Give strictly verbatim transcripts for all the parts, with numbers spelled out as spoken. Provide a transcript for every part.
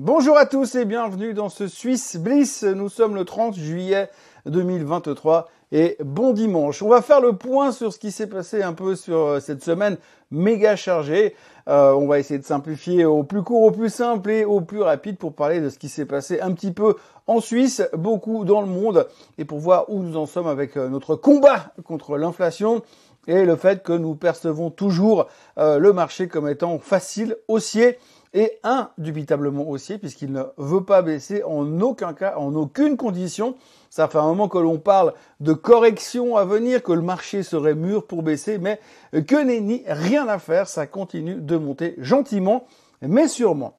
Bonjour à tous et bienvenue dans ce Swiss Bliss. Nous sommes le trente juillet deux mille vingt-trois et bon dimanche. On va faire le point sur ce qui s'est passé un peu sur cette semaine méga chargée. Euh, on va essayer de simplifier au plus court, au plus simple et au plus rapide pour parler de ce qui s'est passé un petit peu en Suisse, beaucoup dans le monde et pour voir où nous en sommes avec notre combat contre l'inflation. Et le fait que nous percevons toujours euh, le marché comme étant facile, haussier et indubitablement haussier puisqu'il ne veut pas baisser en aucun cas, en aucune condition. Ça fait un moment que l'on parle de correction à venir, que le marché serait mûr pour baisser, mais que nenni, rien à faire, ça continue de monter gentiment mais sûrement.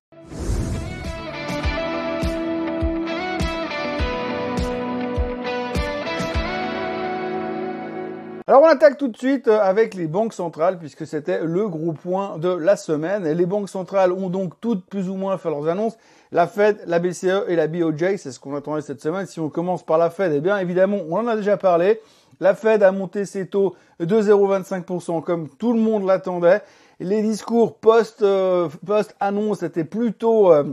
Alors on attaque tout de suite avec les banques centrales puisque c'était le gros point de la semaine. Les banques centrales ont donc toutes plus ou moins fait leurs annonces. La Fed, la B C E et la B O J, c'est ce qu'on attendait cette semaine. Si on commence par la Fed, eh bien évidemment on en a déjà parlé. La Fed a monté ses taux de zéro virgule vingt-cinq pour cent comme tout le monde l'attendait. Les discours post, euh, post-annonce étaient plutôt, euh,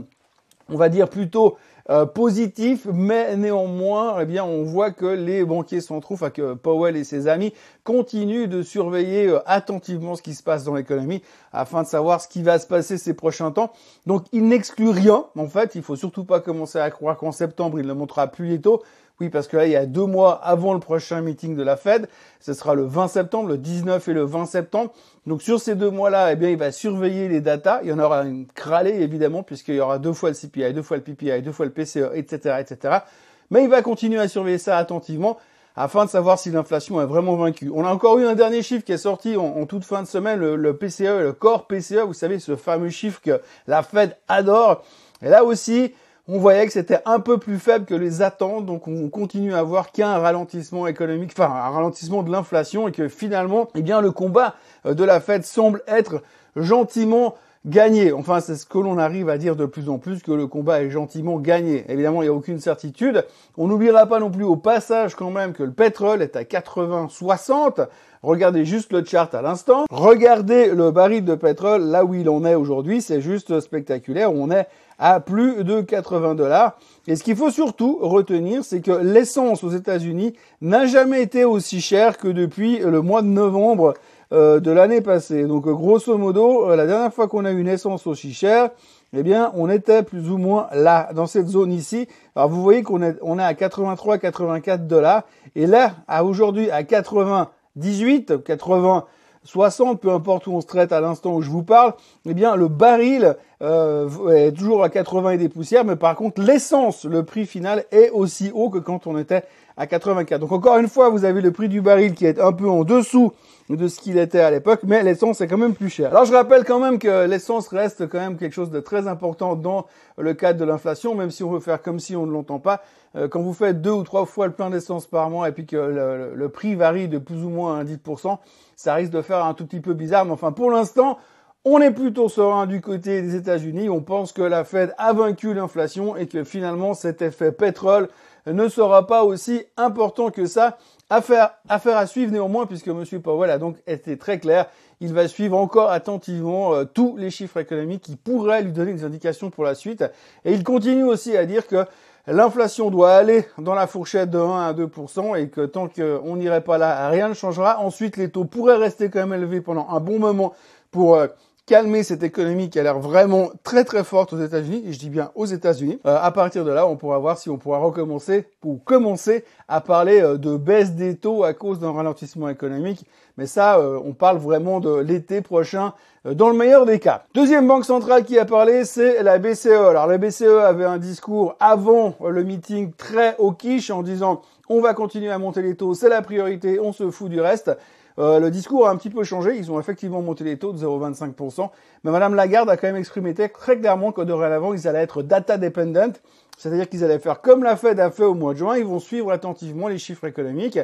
on va dire plutôt... Euh, positif, mais néanmoins, eh bien, on voit que les banquiers centraux, enfin que Powell et ses amis continuent de surveiller euh, attentivement ce qui se passe dans l'économie afin de savoir ce qui va se passer ces prochains temps. Donc, il n'exclut rien. En fait, il faut surtout pas commencer à croire qu'en septembre, il ne montera plus les taux. Oui, parce que là, il y a deux mois avant le prochain meeting de la Fed. Ce sera le vingt septembre, le dix-neuf et le vingt septembre. Donc, sur ces deux mois-là, eh bien, il va surveiller les datas. Il y en aura une cralée, évidemment, puisqu'il y aura deux fois le C P I, deux fois le P P I, deux fois le P C E, et cetera, et cetera. Mais il va continuer à surveiller ça attentivement afin de savoir si l'inflation est vraiment vaincue. On a encore eu un dernier chiffre qui est sorti en, en toute fin de semaine, le, le P C E, le core P C E. Vous savez, ce fameux chiffre que la Fed adore. Et là aussi, on voyait que c'était un peu plus faible que les attentes, donc on continue à voir qu'un ralentissement économique, enfin un ralentissement de l'inflation et que finalement, eh bien le combat de la Fed semble être gentiment gagné. Enfin, c'est ce que l'on arrive à dire de plus en plus, que le combat est gentiment gagné. Évidemment, il n'y a aucune certitude. On n'oubliera pas non plus au passage quand même que le pétrole est à quatre-vingts soixante. Regardez juste le chart à l'instant. Regardez le baril de pétrole là où il en est aujourd'hui. C'est juste spectaculaire. On est à plus de quatre-vingts dollars. Et ce qu'il faut surtout retenir, c'est que l'essence aux États-Unis n'a jamais été aussi chère que depuis le mois de novembre euh, de l'année passée. Donc, grosso modo, euh, la dernière fois qu'on a eu une essence aussi chère, eh bien, on était plus ou moins là, dans cette zone ici. Alors, vous voyez qu'on est, on est à quatre-vingt-trois, quatre-vingt-quatre dollars. Et là, à aujourd'hui, à quatre-vingts dix-huit, quatre-vingts soixante, peu importe où on se traite à l'instant où je vous parle, eh bien le baril euh, est toujours à quatre-vingts et des poussières, mais par contre l'essence, le prix final est aussi haut que quand on était à quatre-vingt-quatre. Donc encore une fois, vous avez le prix du baril qui est un peu en dessous de ce qu'il était à l'époque, mais l'essence est quand même plus chère. Alors je rappelle quand même que l'essence reste quand même quelque chose de très important dans le cadre de l'inflation, même si on veut faire comme si on ne l'entend pas. Quand vous faites deux ou trois fois le plein d'essence par mois et puis que le, le prix varie de plus ou moins à dix pour cent, ça risque de faire un tout petit peu bizarre. Mais enfin, pour l'instant, on est plutôt serein du côté des États-Unis. On pense que la Fed a vaincu l'inflation et que finalement cet effet pétrole ne sera pas aussi important que ça. Affaire, affaire à suivre néanmoins, puisque M. Powell a donc été très clair. Il va suivre encore attentivement euh, tous les chiffres économiques qui pourraient lui donner des indications pour la suite. Et il continue aussi à dire que l'inflation doit aller dans la fourchette de un à deux pour cent et que tant qu'on n'irait pas là, rien ne changera. Ensuite, les taux pourraient rester quand même élevés pendant un bon moment pour euh, calmer cette économie qui a l'air vraiment très très forte aux États-Unis. Et je dis bien aux États-Unis. Euh, à partir de là, on pourra voir si on pourra recommencer ou commencer à parler euh, de baisse des taux à cause d'un ralentissement économique. Mais ça, euh, on parle vraiment de l'été prochain, euh, dans le meilleur des cas. Deuxième banque centrale qui a parlé, c'est la B C E. Alors la B C E avait un discours avant euh, le meeting très au quiche en disant « on va continuer à monter les taux, c'est la priorité, on se fout du reste ». Euh, le discours a un petit peu changé, ils ont effectivement monté les taux de zéro virgule vingt-cinq pour cent, mais Madame Lagarde a quand même exprimé très clairement que dorénavant ils allaient être data dependent, c'est-à-dire qu'ils allaient faire comme la Fed a fait au mois de juin, ils vont suivre attentivement les chiffres économiques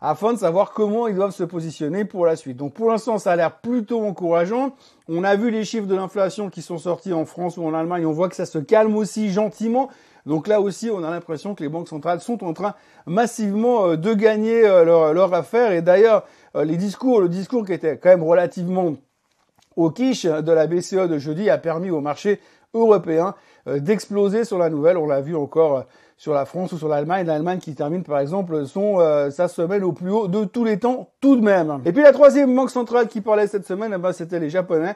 afin de savoir comment ils doivent se positionner pour la suite. Donc pour l'instant ça a l'air plutôt encourageant, on a vu les chiffres de l'inflation qui sont sortis en France ou en Allemagne, on voit que ça se calme aussi gentiment. Donc là aussi, on a l'impression que les banques centrales sont en train massivement de gagner leur, leur affaire. Et d'ailleurs, les discours, le discours qui était quand même relativement au quiche de la B C E de jeudi a permis au marché européens euh, d'exploser sur la nouvelle. On l'a vu encore euh, sur la France ou sur l'Allemagne. L'Allemagne qui termine par exemple son euh, sa semaine au plus haut de tous les temps tout de même. Et puis la troisième banque centrale qui parlait cette semaine, eh ben, c'était les Japonais.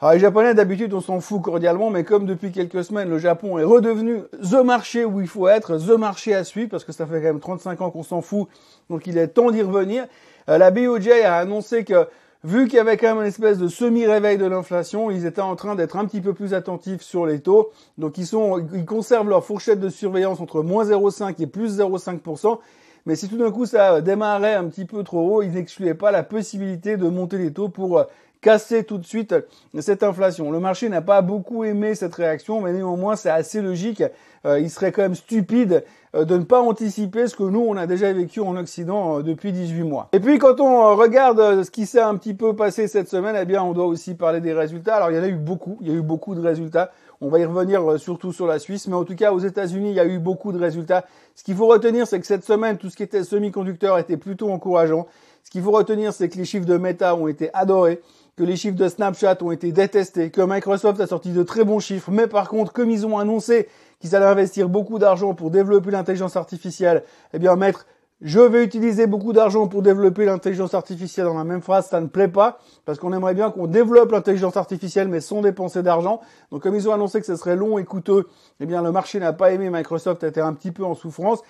Alors les Japonais, d'habitude, on s'en fout cordialement, mais comme depuis quelques semaines, le Japon est redevenu the marché où il faut être, the marché à suivre, parce que ça fait quand même trente-cinq ans qu'on s'en fout, donc il est temps d'y revenir. Euh, la B O J a annoncé que, vu qu'il y avait quand même une espèce de semi-réveil de l'inflation, ils étaient en train d'être un petit peu plus attentifs sur les taux. Donc ils sont, ils conservent leur fourchette de surveillance entre moins zéro virgule cinq et plus zéro virgule cinq pour cent. Mais si tout d'un coup ça démarrait un petit peu trop haut, ils n'excluaient pas la possibilité de monter les taux pour casser tout de suite cette inflation. Le marché n'a pas beaucoup aimé cette réaction, mais néanmoins c'est assez logique. Euh, il serait quand même stupide euh, de ne pas anticiper ce que nous on a déjà vécu en Occident euh, depuis dix-huit mois. Et puis quand on euh, regarde euh, ce qui s'est un petit peu passé cette semaine, eh bien on doit aussi parler des résultats. Alors il y en a eu beaucoup, il y a eu beaucoup de résultats. On va y revenir euh, surtout sur la Suisse, mais en tout cas aux États-Unis il y a eu beaucoup de résultats. Ce qu'il faut retenir, c'est que cette semaine tout ce qui était semi-conducteur était plutôt encourageant. Ce qu'il faut retenir, c'est que les chiffres de Meta ont été adorés, que les chiffres de Snapchat ont été détestés, que Microsoft a sorti de très bons chiffres, mais par contre, comme ils ont annoncé qu'ils allaient investir beaucoup d'argent pour développer l'intelligence artificielle, eh bien, mettre « je vais utiliser beaucoup d'argent pour développer l'intelligence artificielle » dans la même phrase, ça ne plaît pas, parce qu'on aimerait bien qu'on développe l'intelligence artificielle, mais sans dépenser d'argent. Donc, comme ils ont annoncé que ce serait long et coûteux, eh bien, le marché n'a pas aimé, Microsoft était un petit peu en souffrance.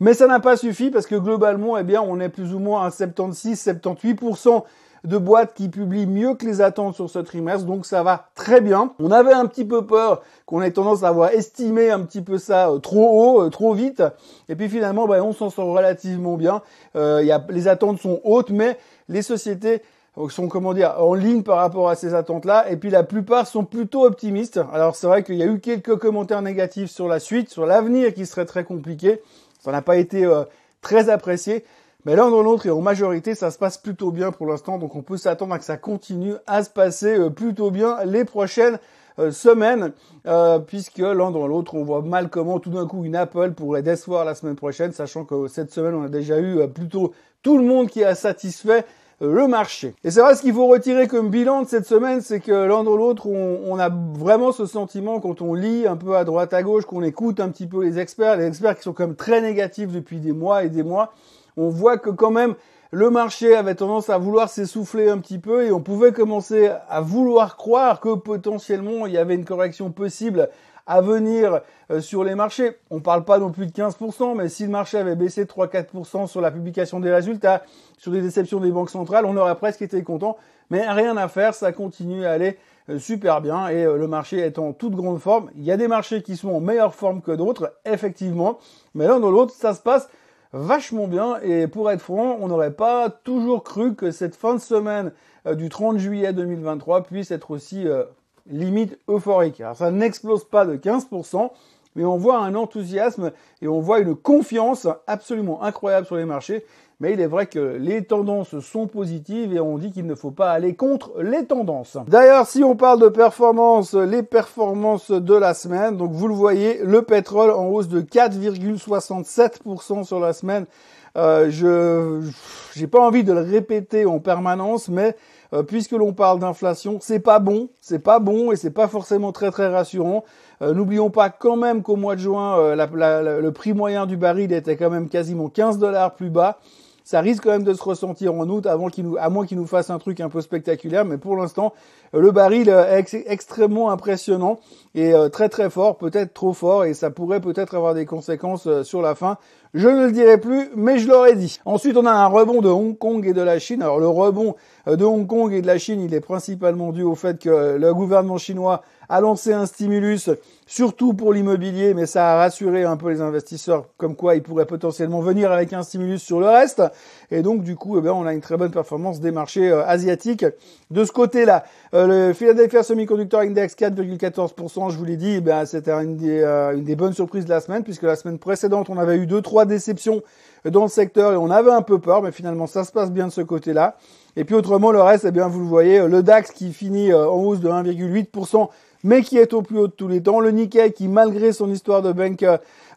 Mais ça n'a pas suffi, parce que globalement, eh bien, on est plus ou moins à soixante-seize à soixante-dix-huit pour cent de boîtes qui publient mieux que les attentes sur ce trimestre, donc ça va très bien. On avait un petit peu peur qu'on ait tendance à avoir estimé un petit peu ça euh, trop haut, euh, trop vite, et puis finalement, bah, on s'en sort relativement bien. Euh, y a, les attentes sont hautes, mais les sociétés sont, comment dire, en ligne par rapport à ces attentes-là, et puis la plupart sont plutôt optimistes. Alors c'est vrai qu'il y a eu quelques commentaires négatifs sur la suite, sur l'avenir qui serait très compliqué, ça n'a pas été euh, très apprécié. Mais l'un dans l'autre et en majorité, ça se passe plutôt bien pour l'instant. Donc on peut s'attendre à que ça continue à se passer plutôt bien les prochaines euh, semaines. Euh, puisque l'un dans l'autre, on voit mal comment tout d'un coup une Apple pourrait décevoir la semaine prochaine. Sachant que cette semaine, on a déjà eu euh, plutôt tout le monde qui a satisfait euh, le marché. Et c'est vrai, ce qu'il faut retirer comme bilan de cette semaine, c'est que l'un dans l'autre, on, on a vraiment ce sentiment quand on lit un peu à droite à gauche, qu'on écoute un petit peu les experts. Les experts qui sont quand même très négatifs depuis des mois et des mois. On voit que quand même le marché avait tendance à vouloir s'essouffler un petit peu et on pouvait commencer à vouloir croire que potentiellement il y avait une correction possible à venir sur les marchés. On ne parle pas non plus de quinze pour cent, mais si le marché avait baissé trois à quatre pour cent sur la publication des résultats, sur des déceptions des banques centrales, on aurait presque été content. Mais rien à faire, ça continue à aller super bien et le marché est en toute grande forme. Il y a des marchés qui sont en meilleure forme que d'autres, effectivement, mais l'un dans l'autre, ça se passe vachement bien, et pour être franc, on n'aurait pas toujours cru que cette fin de semaine euh, du trente juillet deux mille vingt-trois puisse être aussi euh, limite euphorique. Alors ça n'explose pas de quinze pour cent, mais on voit un enthousiasme et on voit une confiance absolument incroyable sur les marchés, mais il est vrai que les tendances sont positives et on dit qu'il ne faut pas aller contre les tendances. D'ailleurs, si on parle de performance, les performances de la semaine, donc vous le voyez, le pétrole en hausse de quatre virgule soixante-sept pour cent sur la semaine. Euh, je j'ai pas envie de le répéter en permanence, mais euh, puisque l'on parle d'inflation, c'est pas bon, c'est pas bon et c'est pas forcément très très rassurant. Euh, n'oublions pas quand même qu'au mois de juin, euh, la, la, la, le prix moyen du baril était quand même quasiment quinze dollars plus bas. Ça risque quand même de se ressentir en août, avant qu'il nous, à moins qu'il nous fasse un truc un peu spectaculaire. Mais pour l'instant, le baril est ex- extrêmement impressionnant et très très fort, peut-être trop fort. Et ça pourrait peut-être avoir des conséquences sur la fin. Je ne le dirai plus, mais je l'aurais dit. Ensuite, on a un rebond de Hong Kong et de la Chine. Alors le rebond de Hong Kong et de la Chine, il est principalement dû au fait que le gouvernement chinois a lancé un stimulus, surtout pour l'immobilier, mais ça a rassuré un peu les investisseurs, comme quoi ils pourraient potentiellement venir avec un stimulus sur le reste. Et donc, du coup, eh bien, on a une très bonne performance des marchés euh, asiatiques. De ce côté-là, euh, le Philadelphia Semiconductor Index, quatre virgule quatorze pour cent, je vous l'ai dit, eh bien, c'était une des, euh, une des bonnes surprises de la semaine, puisque la semaine précédente, on avait eu deux trois déceptions dans le secteur et on avait un peu peur, mais finalement, ça se passe bien de ce côté-là. Et puis, autrement, le reste, eh bien, vous le voyez, le DAX qui finit euh, en hausse de un virgule huit pour cent, mais qui est au plus haut de tous les temps. Le Nikkei qui, malgré son histoire de bank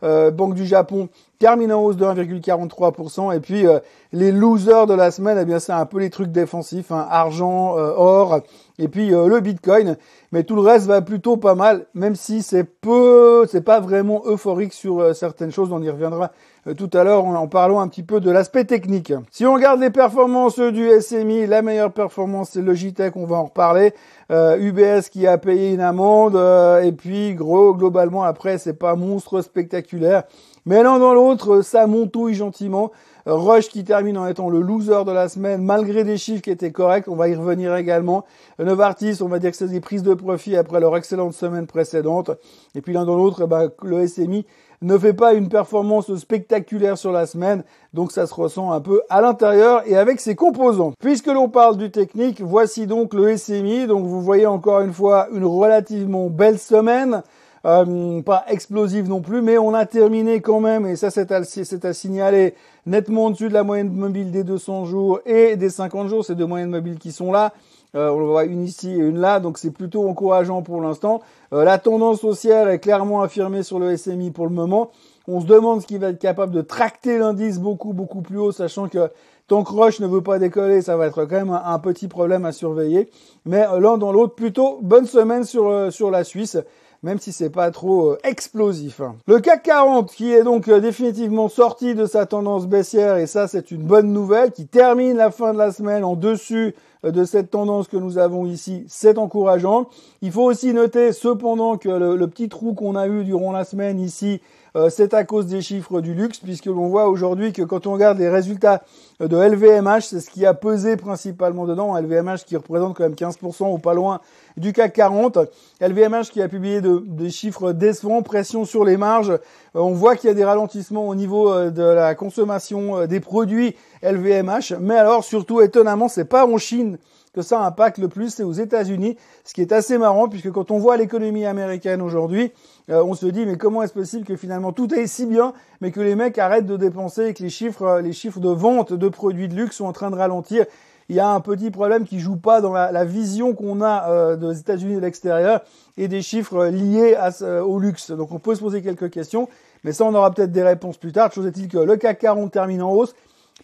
euh, Banque du Japon termine en hausse de un virgule quarante-trois pour cent. Et puis euh, les losers de la semaine, eh bien c'est un peu les trucs défensifs, hein, argent, euh, or, et puis euh, le Bitcoin. Mais tout le reste va plutôt pas mal, même si c'est peu, c'est pas vraiment euphorique sur euh, certaines choses. On y reviendra euh, tout à l'heure en, en parlant un petit peu de l'aspect technique. Si on regarde les performances du S M I, la meilleure performance c'est Logitech, on va en reparler. Euh, U B S qui a payé une amende, euh, et puis gros globalement après c'est pas monstre spectaculaire. Mais l'un dans l'autre, ça montouille gentiment. Roche qui termine en étant le loser de la semaine, malgré des chiffres qui étaient corrects. On va y revenir également. Novartis, on va dire que c'est des prises de profit après leur excellente semaine précédente. Et puis l'un dans l'autre, bah, le S M I ne fait pas une performance spectaculaire sur la semaine. Donc ça se ressent un peu à l'intérieur et avec ses composants. Puisque l'on parle du technique, voici donc le S M I. Donc vous voyez encore une fois une relativement belle semaine. Euh, pas explosive non plus, mais on a terminé quand même, et ça c'est à, c'est à signaler, nettement au-dessus de la moyenne mobile des deux cents jours et des cinquante jours, ces deux moyennes mobiles qui sont là, euh, on le voit une ici et une là, donc c'est plutôt encourageant pour l'instant. Euh, la tendance haussière est clairement affirmée sur le S M I pour le moment. On se demande ce qui va être capable de tracter l'indice beaucoup beaucoup plus haut, sachant que tant que Roche ne veut pas décoller, ça va être quand même un, un petit problème à surveiller. Mais euh, l'un dans l'autre, plutôt bonne semaine sur, euh, sur la Suisse, même si c'est pas trop euh, explosif. Le CAC quarante qui est donc euh, définitivement sorti de sa tendance baissière, et ça c'est une bonne nouvelle, qui termine la fin de la semaine en dessus euh, de cette tendance que nous avons ici, c'est encourageant. Il faut aussi noter cependant que le, le petit trou qu'on a eu durant la semaine ici, euh, c'est à cause des chiffres du luxe, puisque l'on voit aujourd'hui que quand on regarde les résultats de L V M H, c'est ce qui a pesé principalement dedans. L V M H qui représente quand même quinze pour cent ou pas loin du CAC quarante. L V M H qui a publié de, des chiffres décevants, pression sur les marges. Euh, on voit qu'il y a des ralentissements au niveau euh, de la consommation euh, des produits L V M H. Mais alors, surtout étonnamment, c'est pas en Chine que ça impacte le plus, c'est aux États-Unis, ce qui est assez marrant puisque quand on voit l'économie américaine aujourd'hui, euh, on se dit mais comment est-ce possible que finalement tout aille si bien, mais que les mecs arrêtent de dépenser et que les chiffres, les chiffres de vente de produits de luxe sont en train de ralentir. Il y a un petit problème qui joue pas dans la, la vision qu'on a euh, des États-Unis de l'extérieur et des chiffres liés à, euh, au luxe. Donc on peut se poser quelques questions, mais ça on aura peut-être des réponses plus tard. Chose est-il que le CAC quarante termine en hausse.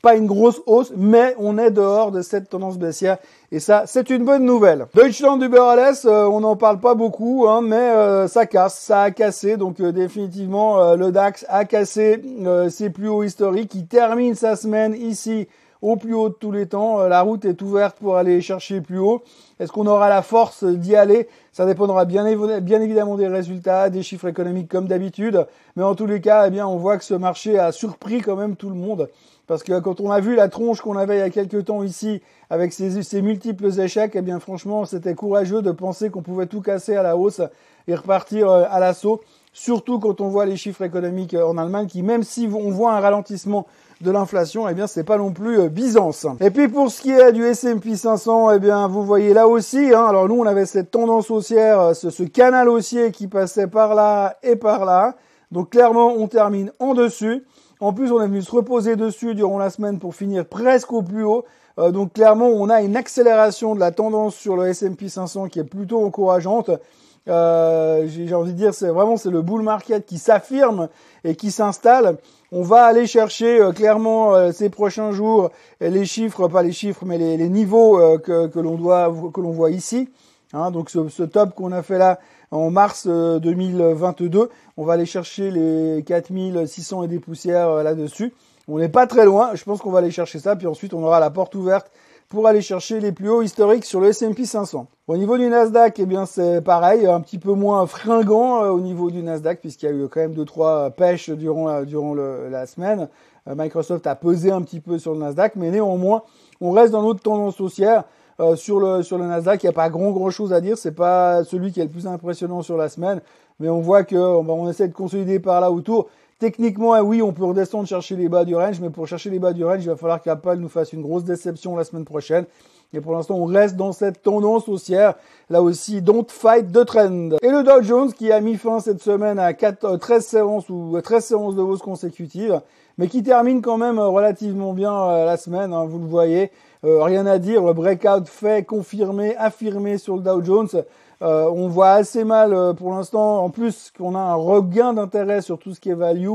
Pas une grosse hausse, mais on est dehors de cette tendance baissière. Et ça, c'est une bonne nouvelle. Deutschland Uber A L S, euh, on n'en parle pas beaucoup, hein, mais euh, ça casse, ça a cassé. Donc euh, définitivement, euh, le DAX a cassé euh, ses plus hauts historiques. Il termine sa semaine ici au plus haut de tous les temps. Euh, la route est ouverte pour aller chercher plus haut. Est-ce qu'on aura la force d'y aller? Ça dépendra bien, bien évidemment des résultats, des chiffres économiques comme d'habitude. Mais en tous les cas, eh bien, on voit que ce marché a surpris quand même tout le monde. Parce que quand on a vu la tronche qu'on avait il y a quelques temps ici, avec ses, ses multiples échecs, eh bien franchement, c'était courageux de penser qu'on pouvait tout casser à la hausse et repartir à l'assaut. Surtout quand on voit les chiffres économiques en Allemagne, qui même si on voit un ralentissement de l'inflation, eh bien c'est pas non plus Byzance. Et puis pour ce qui est du S and P cinq cents, eh bien vous voyez là aussi, hein, alors nous on avait cette tendance haussière, ce, ce canal haussier qui passait par là et par là. Donc clairement, on termine en dessus. En plus, on est venu se reposer dessus durant la semaine pour finir presque au plus haut. Euh, donc clairement, on a une accélération de la tendance sur le S and P cinq cents qui est plutôt encourageante. Euh, j'ai envie de dire, c'est vraiment c'est le bull market qui s'affirme et qui s'installe. On va aller chercher euh, clairement euh, ces prochains jours les chiffres, pas les chiffres, mais les, les niveaux euh, que, que l'on doit, que l'on voit ici. Hein, donc ce, ce top qu'on a fait là en mars deux mille vingt-deux, on va aller chercher les quatre mille six cents et des poussières là-dessus. On n'est pas très loin, je pense qu'on va aller chercher ça, puis ensuite on aura la porte ouverte pour aller chercher les plus hauts historiques sur le S and P cinq cents. Au niveau du Nasdaq, eh bien c'est pareil, un petit peu moins fringant au niveau du Nasdaq, puisqu'il y a eu quand même deux trois pêches durant, durant le, la semaine. Microsoft a pesé un petit peu sur le Nasdaq, mais néanmoins, on reste dans notre tendance haussière. Euh, sur le sur le Nasdaq, il n'y a pas grand grand chose à dire. C'est pas celui qui est le plus impressionnant sur la semaine, mais on voit que bah, on essaie de consolider par là autour. Techniquement, eh oui, on peut redescendre chercher les bas du range, mais pour chercher les bas du range, il va falloir qu'Apple nous fasse une grosse déception la semaine prochaine. Et pour l'instant, on reste dans cette tendance haussière. Là aussi, don't fight the trend. Et le Dow Jones qui a mis fin cette semaine à quatre, treize séances ou treize séances de hausse consécutives, mais qui termine quand même relativement bien euh, la semaine, hein, vous le voyez. Euh, rien à dire, breakout fait, confirmé, affirmé sur le Dow Jones. Euh, on voit assez mal euh, pour l'instant, en plus qu'on a un regain d'intérêt sur tout ce qui est value,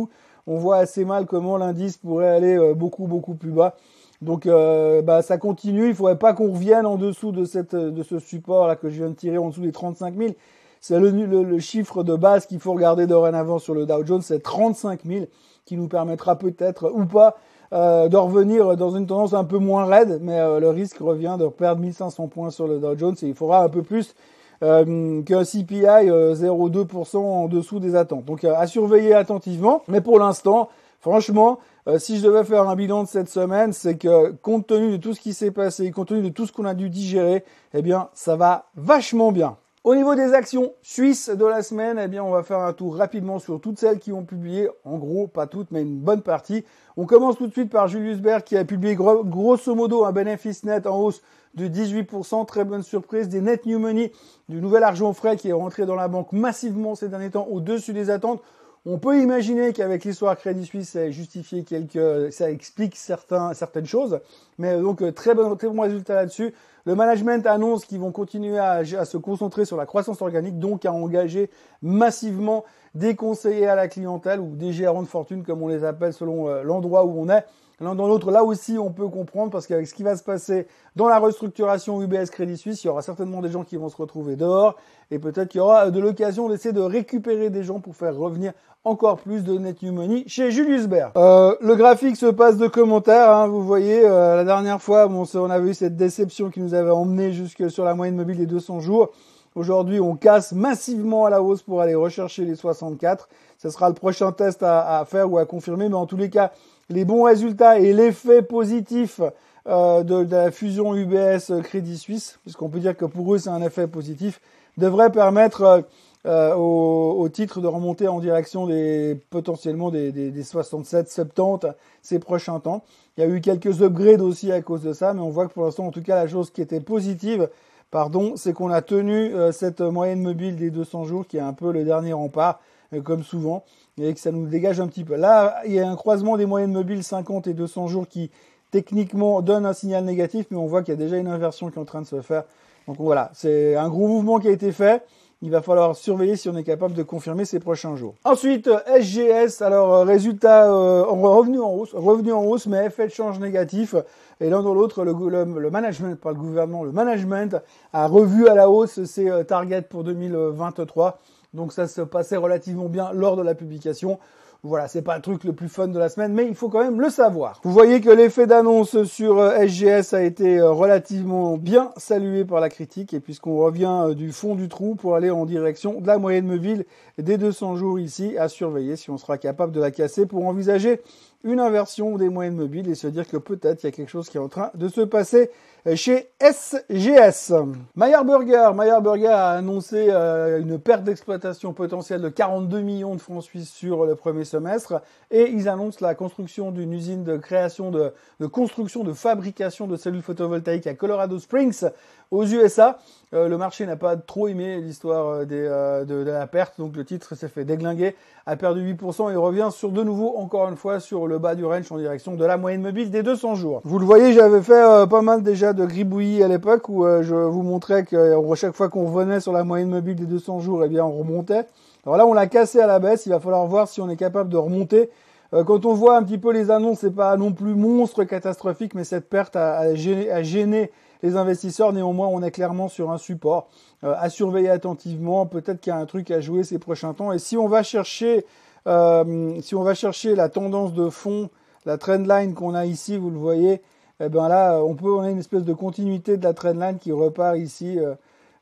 on voit assez mal comment l'indice pourrait aller euh, beaucoup beaucoup plus bas. Donc euh, bah, ça continue, il faudrait pas qu'on revienne en dessous de, cette, de ce support là que je viens de tirer en dessous des trente-cinq mille. C'est le, le, le chiffre de base qu'il faut regarder dorénavant sur le Dow Jones, c'est trente-cinq mille qui nous permettra peut-être ou pas euh, de revenir dans une tendance un peu moins raide, mais euh, le risque revient de perdre mille cinq cents points sur le Dow Jones et il faudra un peu plus Euh, qu'un C P I euh, zéro virgule deux pour cent en dessous des attentes. Donc euh, à surveiller attentivement. Mais pour l'instant, franchement, euh, si je devais faire un bilan de cette semaine, c'est que compte tenu de tout ce qui s'est passé, compte tenu de tout ce qu'on a dû digérer, eh bien ça va vachement bien. Au niveau des actions suisses de la semaine, eh bien on va faire un tour rapidement sur toutes celles qui ont publié. En gros, pas toutes, mais une bonne partie. On commence tout de suite par Julius Baer qui a publié gros, grosso modo un bénéfice net en hausse de dix-huit pour cent, très bonne surprise, des net new money, du nouvel argent frais qui est rentré dans la banque massivement ces derniers temps au-dessus des attentes. On peut imaginer qu'avec l'histoire Crédit Suisse, ça justifie quelques, ça explique certains, certaines choses, mais donc très bon, très bon résultat là-dessus. Le management annonce qu'ils vont continuer à, à se concentrer sur la croissance organique, donc à engager massivement des conseillers à la clientèle ou des gérants de fortune comme on les appelle selon euh, l'endroit où on est. L'un dans l'autre, là aussi, on peut comprendre parce qu'avec ce qui va se passer dans la restructuration U B S Crédit Suisse, il y aura certainement des gens qui vont se retrouver dehors et peut-être qu'il y aura de l'occasion d'essayer de récupérer des gens pour faire revenir encore plus de net new money chez Julius Baer. Euh, le graphique se passe de commentaires, hein, vous voyez, euh, la dernière fois, bon, on avait eu cette déception qui nous avait emmené jusque sur la moyenne mobile des deux cents jours. Aujourd'hui, on casse massivement à la hausse pour aller rechercher les soixante-quatre. Ce sera le prochain test à, à faire ou à confirmer, mais en tous les cas, les bons résultats et l'effet positif euh, de, de la fusion U B S Crédit Suisse, puisqu'on peut dire que pour eux c'est un effet positif, devrait permettre euh, au, au titre de remonter en direction des potentiellement des, des, des soixante-sept, soixante-dix ces prochains temps. Il y a eu quelques upgrades aussi à cause de ça, mais on voit que pour l'instant, en tout cas, la chose qui était positive, pardon, c'est qu'on a tenu euh, cette moyenne mobile des deux cents jours, qui est un peu le dernier rempart, euh, comme souvent, et que ça nous dégage un petit peu. Là, il y a un croisement des moyennes mobiles cinquante et deux cents jours qui, techniquement, donne un signal négatif, mais on voit qu'il y a déjà une inversion qui est en train de se faire. Donc voilà, c'est un gros mouvement qui a été fait. Il va falloir surveiller si on est capable de confirmer ces prochains jours. Ensuite, S G S, alors résultat, euh, revenu en hausse, revenu en hausse, mais effet de change négatif. Et l'un dans l'autre, le, le, le management, par le gouvernement, le management a revu à la hausse ses euh, targets pour deux mille vingt-trois. Donc ça se passait relativement bien lors de la publication. Voilà, c'est pas le truc le plus fun de la semaine, mais il faut quand même le savoir. Vous voyez que l'effet d'annonce sur S G S a été relativement bien salué par la critique, et puisqu'on revient du fond du trou pour aller en direction de la moyenne mobile des deux cents jours ici, à surveiller si on sera capable de la casser pour envisager une inversion des moyennes mobiles et se dire que peut-être il y a quelque chose qui est en train de se passer chez S G S. Meyer Burger, Meyer Burger a annoncé euh, une perte d'exploitation potentielle de quarante-deux millions de francs suisses sur le premier semestre et ils annoncent la construction d'une usine de création de, de construction de fabrication de cellules photovoltaïques à Colorado Springs aux U S A. Euh, le marché n'a pas trop aimé l'histoire des, euh, de, de la perte, donc le titre s'est fait déglinguer, a perdu huit pour cent et revient sur de nouveau encore une fois sur le bas du range en direction de la moyenne mobile des deux cents jours. Vous le voyez, j'avais fait euh, pas mal déjà de gribouillis à l'époque où euh, je vous montrais que euh, chaque fois qu'on revenait sur la moyenne mobile des deux cents jours, eh bien on remontait. Alors là, on l'a cassé à la baisse, il va falloir voir si on est capable de remonter. Euh, quand on voit un petit peu les annonces, c'est pas non plus monstre catastrophique, mais cette perte a, a gêné, a gêné les investisseurs. Néanmoins, on est clairement sur un support euh, à surveiller attentivement. Peut-être qu'il y a un truc à jouer ces prochains temps. Et si on va chercher, euh, si on va chercher la tendance de fond, la trendline qu'on a ici, vous le voyez, eh ben là, on peut, on a une espèce de continuité de la trendline qui repart ici euh,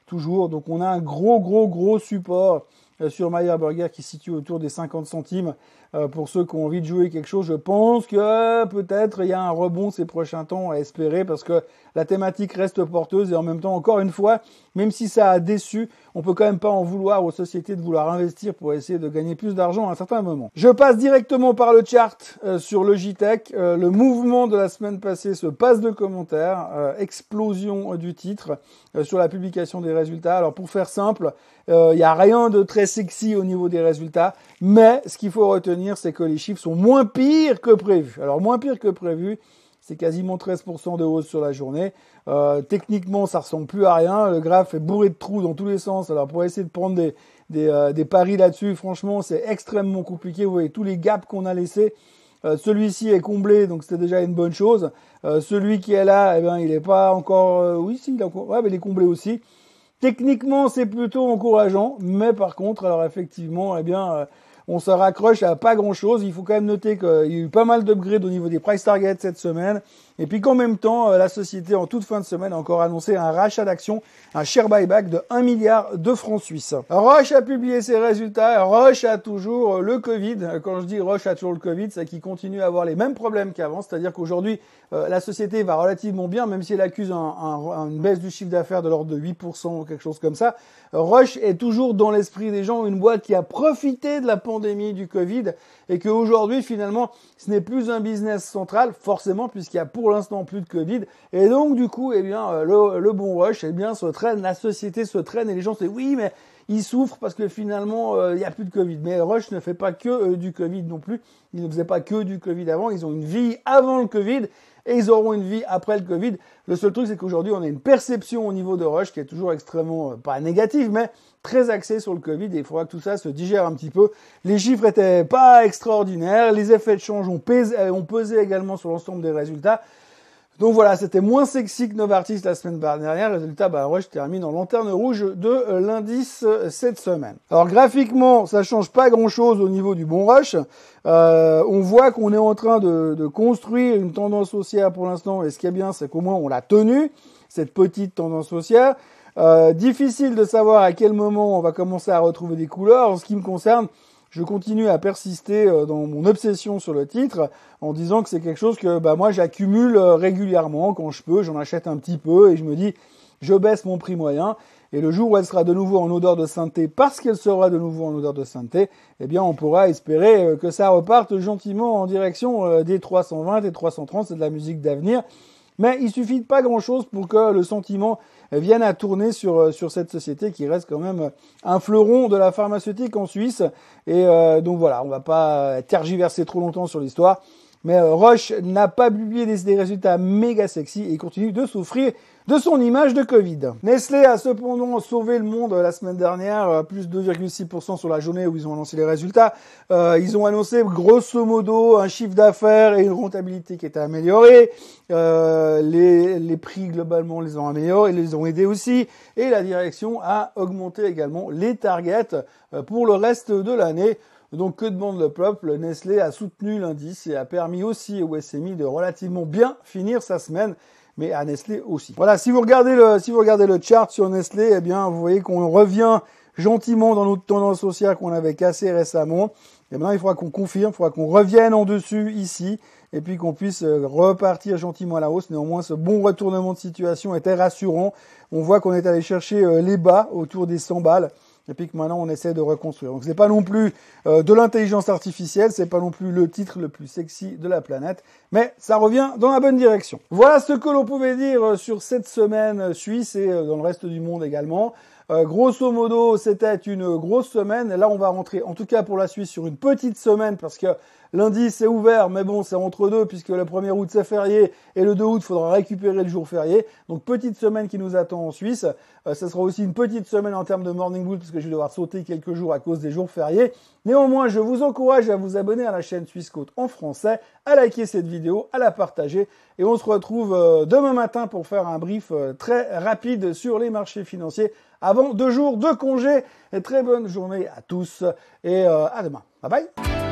toujours. Donc, on a un gros, gros, gros support euh, sur Meyer Burger qui se situe autour des cinquante centimes. Euh, pour ceux qui ont envie de jouer quelque chose, je pense que peut-être il y a un rebond ces prochains temps à espérer parce que la thématique reste porteuse et en même temps, encore une fois, même si ça a déçu, on peut quand même pas en vouloir aux sociétés de vouloir investir pour essayer de gagner plus d'argent à un certain moment. Je passe directement par le chart euh, sur Logitech. Euh, le mouvement de la semaine passée se passe de commentaires, euh, explosion euh, du titre euh, sur la publication des résultats. Alors pour faire simple, il euh, n'y a rien de très sexy au niveau des résultats, mais ce qu'il faut retenir, c'est que les chiffres sont moins pires que prévu. Alors moins pires que prévu, C'est quasiment treize pour cent de hausse sur la journée. Euh, techniquement, ça ressemble plus à rien. Le graphe est bourré de trous dans tous les sens. Alors, pour essayer de prendre des, des, euh, des paris là-dessus, franchement, c'est extrêmement compliqué. Vous voyez tous les gaps qu'on a laissés. Euh, celui-ci est comblé, donc c'est déjà une bonne chose. Euh, celui qui est là, eh ben, il n'est pas encore... Euh, oui, si, il est encore... Ouais, mais il est comblé aussi. Techniquement, c'est plutôt encourageant. Mais par contre, alors effectivement, eh bien... Euh, on se raccroche à pas grand-chose. Il faut quand même noter qu'il y a eu pas mal d'upgrades au niveau des price targets cette semaine. Et puis qu'en même temps, la société, en toute fin de semaine, a encore annoncé un rachat d'actions, un share buyback de un milliard de francs suisses. Roche a publié ses résultats. Roche a toujours le Covid. Quand je dis Roche a toujours le Covid, c'est qu'il continue à avoir les mêmes problèmes qu'avant. C'est-à-dire qu'aujourd'hui, euh, la société va relativement bien, même si elle accuse un, un, une baisse du chiffre d'affaires de l'ordre de huit pour cent ou quelque chose comme ça. Roche est toujours dans l'esprit des gens une boîte qui a profité de la pandémie du Covid et qu'aujourd'hui, finalement, ce n'est plus un business central, forcément, puisqu'il y a pour Pour l'instant plus de Covid, et donc du coup, eh bien, le, le bon Roche, eh bien, se traîne, la société se traîne, et les gens se disent oui, mais ils souffrent parce que finalement, euh, il n'y a plus de Covid. Mais Roche ne fait pas que euh, du Covid non plus. Ils ne faisaient pas que du Covid avant. Ils ont une vie avant le Covid et ils auront une vie après le Covid. Le seul truc, c'est qu'aujourd'hui, on a une perception au niveau de Roche qui est toujours extrêmement, euh, pas négative, mais très axée sur le Covid, et il faudra que tout ça se digère un petit peu. Les chiffres étaient pas extraordinaires. Les effets de change ont pesé, ont pesé également sur l'ensemble des résultats. Donc voilà, c'était moins sexy que Novartis la semaine dernière. Résultat, bah, Roche termine en lanterne rouge de l'indice cette semaine. Alors graphiquement, ça change pas grand-chose au niveau du bon Roche. Euh, on voit qu'on est en train de, de construire une tendance haussière pour l'instant. Et ce qui est bien, c'est qu'au moins on l'a tenue, cette petite tendance haussière. Euh, difficile de savoir à quel moment on va commencer à retrouver des couleurs. En ce qui me concerne, je continue à persister dans mon obsession sur le titre en disant que c'est quelque chose que bah, moi j'accumule régulièrement quand je peux, j'en achète un petit peu et je me dis je baisse mon prix moyen et le jour où elle sera de nouveau en odeur de sainteté parce qu'elle sera de nouveau en odeur de sainteté, eh bien on pourra espérer que ça reparte gentiment en direction des trois cent vingt et trois cent trente, c'est de la musique d'avenir. Mais il suffit de pas grand-chose pour que le sentiment vienne à tourner sur sur cette société qui reste quand même un fleuron de la pharmaceutique en Suisse. Et euh, donc voilà, on va pas tergiverser trop longtemps sur l'histoire. Mais euh, Roche n'a pas publié des, des résultats méga sexy et continue de souffrir de son image de Covid. Nestlé a cependant sauvé le monde la semaine dernière, plus deux virgule six pour cent sur la journée où ils ont annoncé les résultats. Euh, ils ont annoncé grosso modo un chiffre d'affaires et une rentabilité qui était améliorée. Euh, les, les prix globalement les ont améliorés, les ont aidés aussi. Et la direction a augmenté également les targets pour le reste de l'année. Donc, que demande le peuple? Nestlé a soutenu l'indice et a permis aussi au S M I de relativement bien finir sa semaine, mais à Nestlé aussi. Voilà, si vous regardez le, si vous regardez le chart sur Nestlé, eh bien, vous voyez qu'on revient gentiment dans notre tendance haussière qu'on avait cassée récemment. Et maintenant, il faudra qu'on confirme, il faudra qu'on revienne en dessus ici, et puis qu'on puisse repartir gentiment à la hausse. Néanmoins, ce bon retournement de situation était rassurant. On voit qu'on est allé chercher les bas autour des cent balles. Et puis que maintenant on essaie de reconstruire. Donc c'est pas non plus euh, de l'intelligence artificielle, c'est pas non plus le titre le plus sexy de la planète, mais ça revient dans la bonne direction. Voilà ce que l'on pouvait dire sur cette semaine suisse et dans le reste du monde également. Euh, grosso modo, c'était une grosse semaine. Là, on va rentrer, en tout cas pour la Suisse, sur une petite semaine parce que lundi, c'est ouvert, mais bon, c'est entre deux puisque le premier août, c'est férié et le deux août, faudra récupérer le jour férié. Donc, petite semaine qui nous attend en Suisse. Euh, ça sera aussi une petite semaine en termes de morning bull parce que je vais devoir sauter quelques jours à cause des jours fériés. Néanmoins, je vous encourage à vous abonner à la chaîne Suisse Côte en français, à liker cette vidéo, à la partager. Et on se retrouve euh, demain matin pour faire un brief euh, très rapide sur les marchés financiers. Avant deux jours de congé, et très bonne journée à tous et euh, à demain. Bye bye.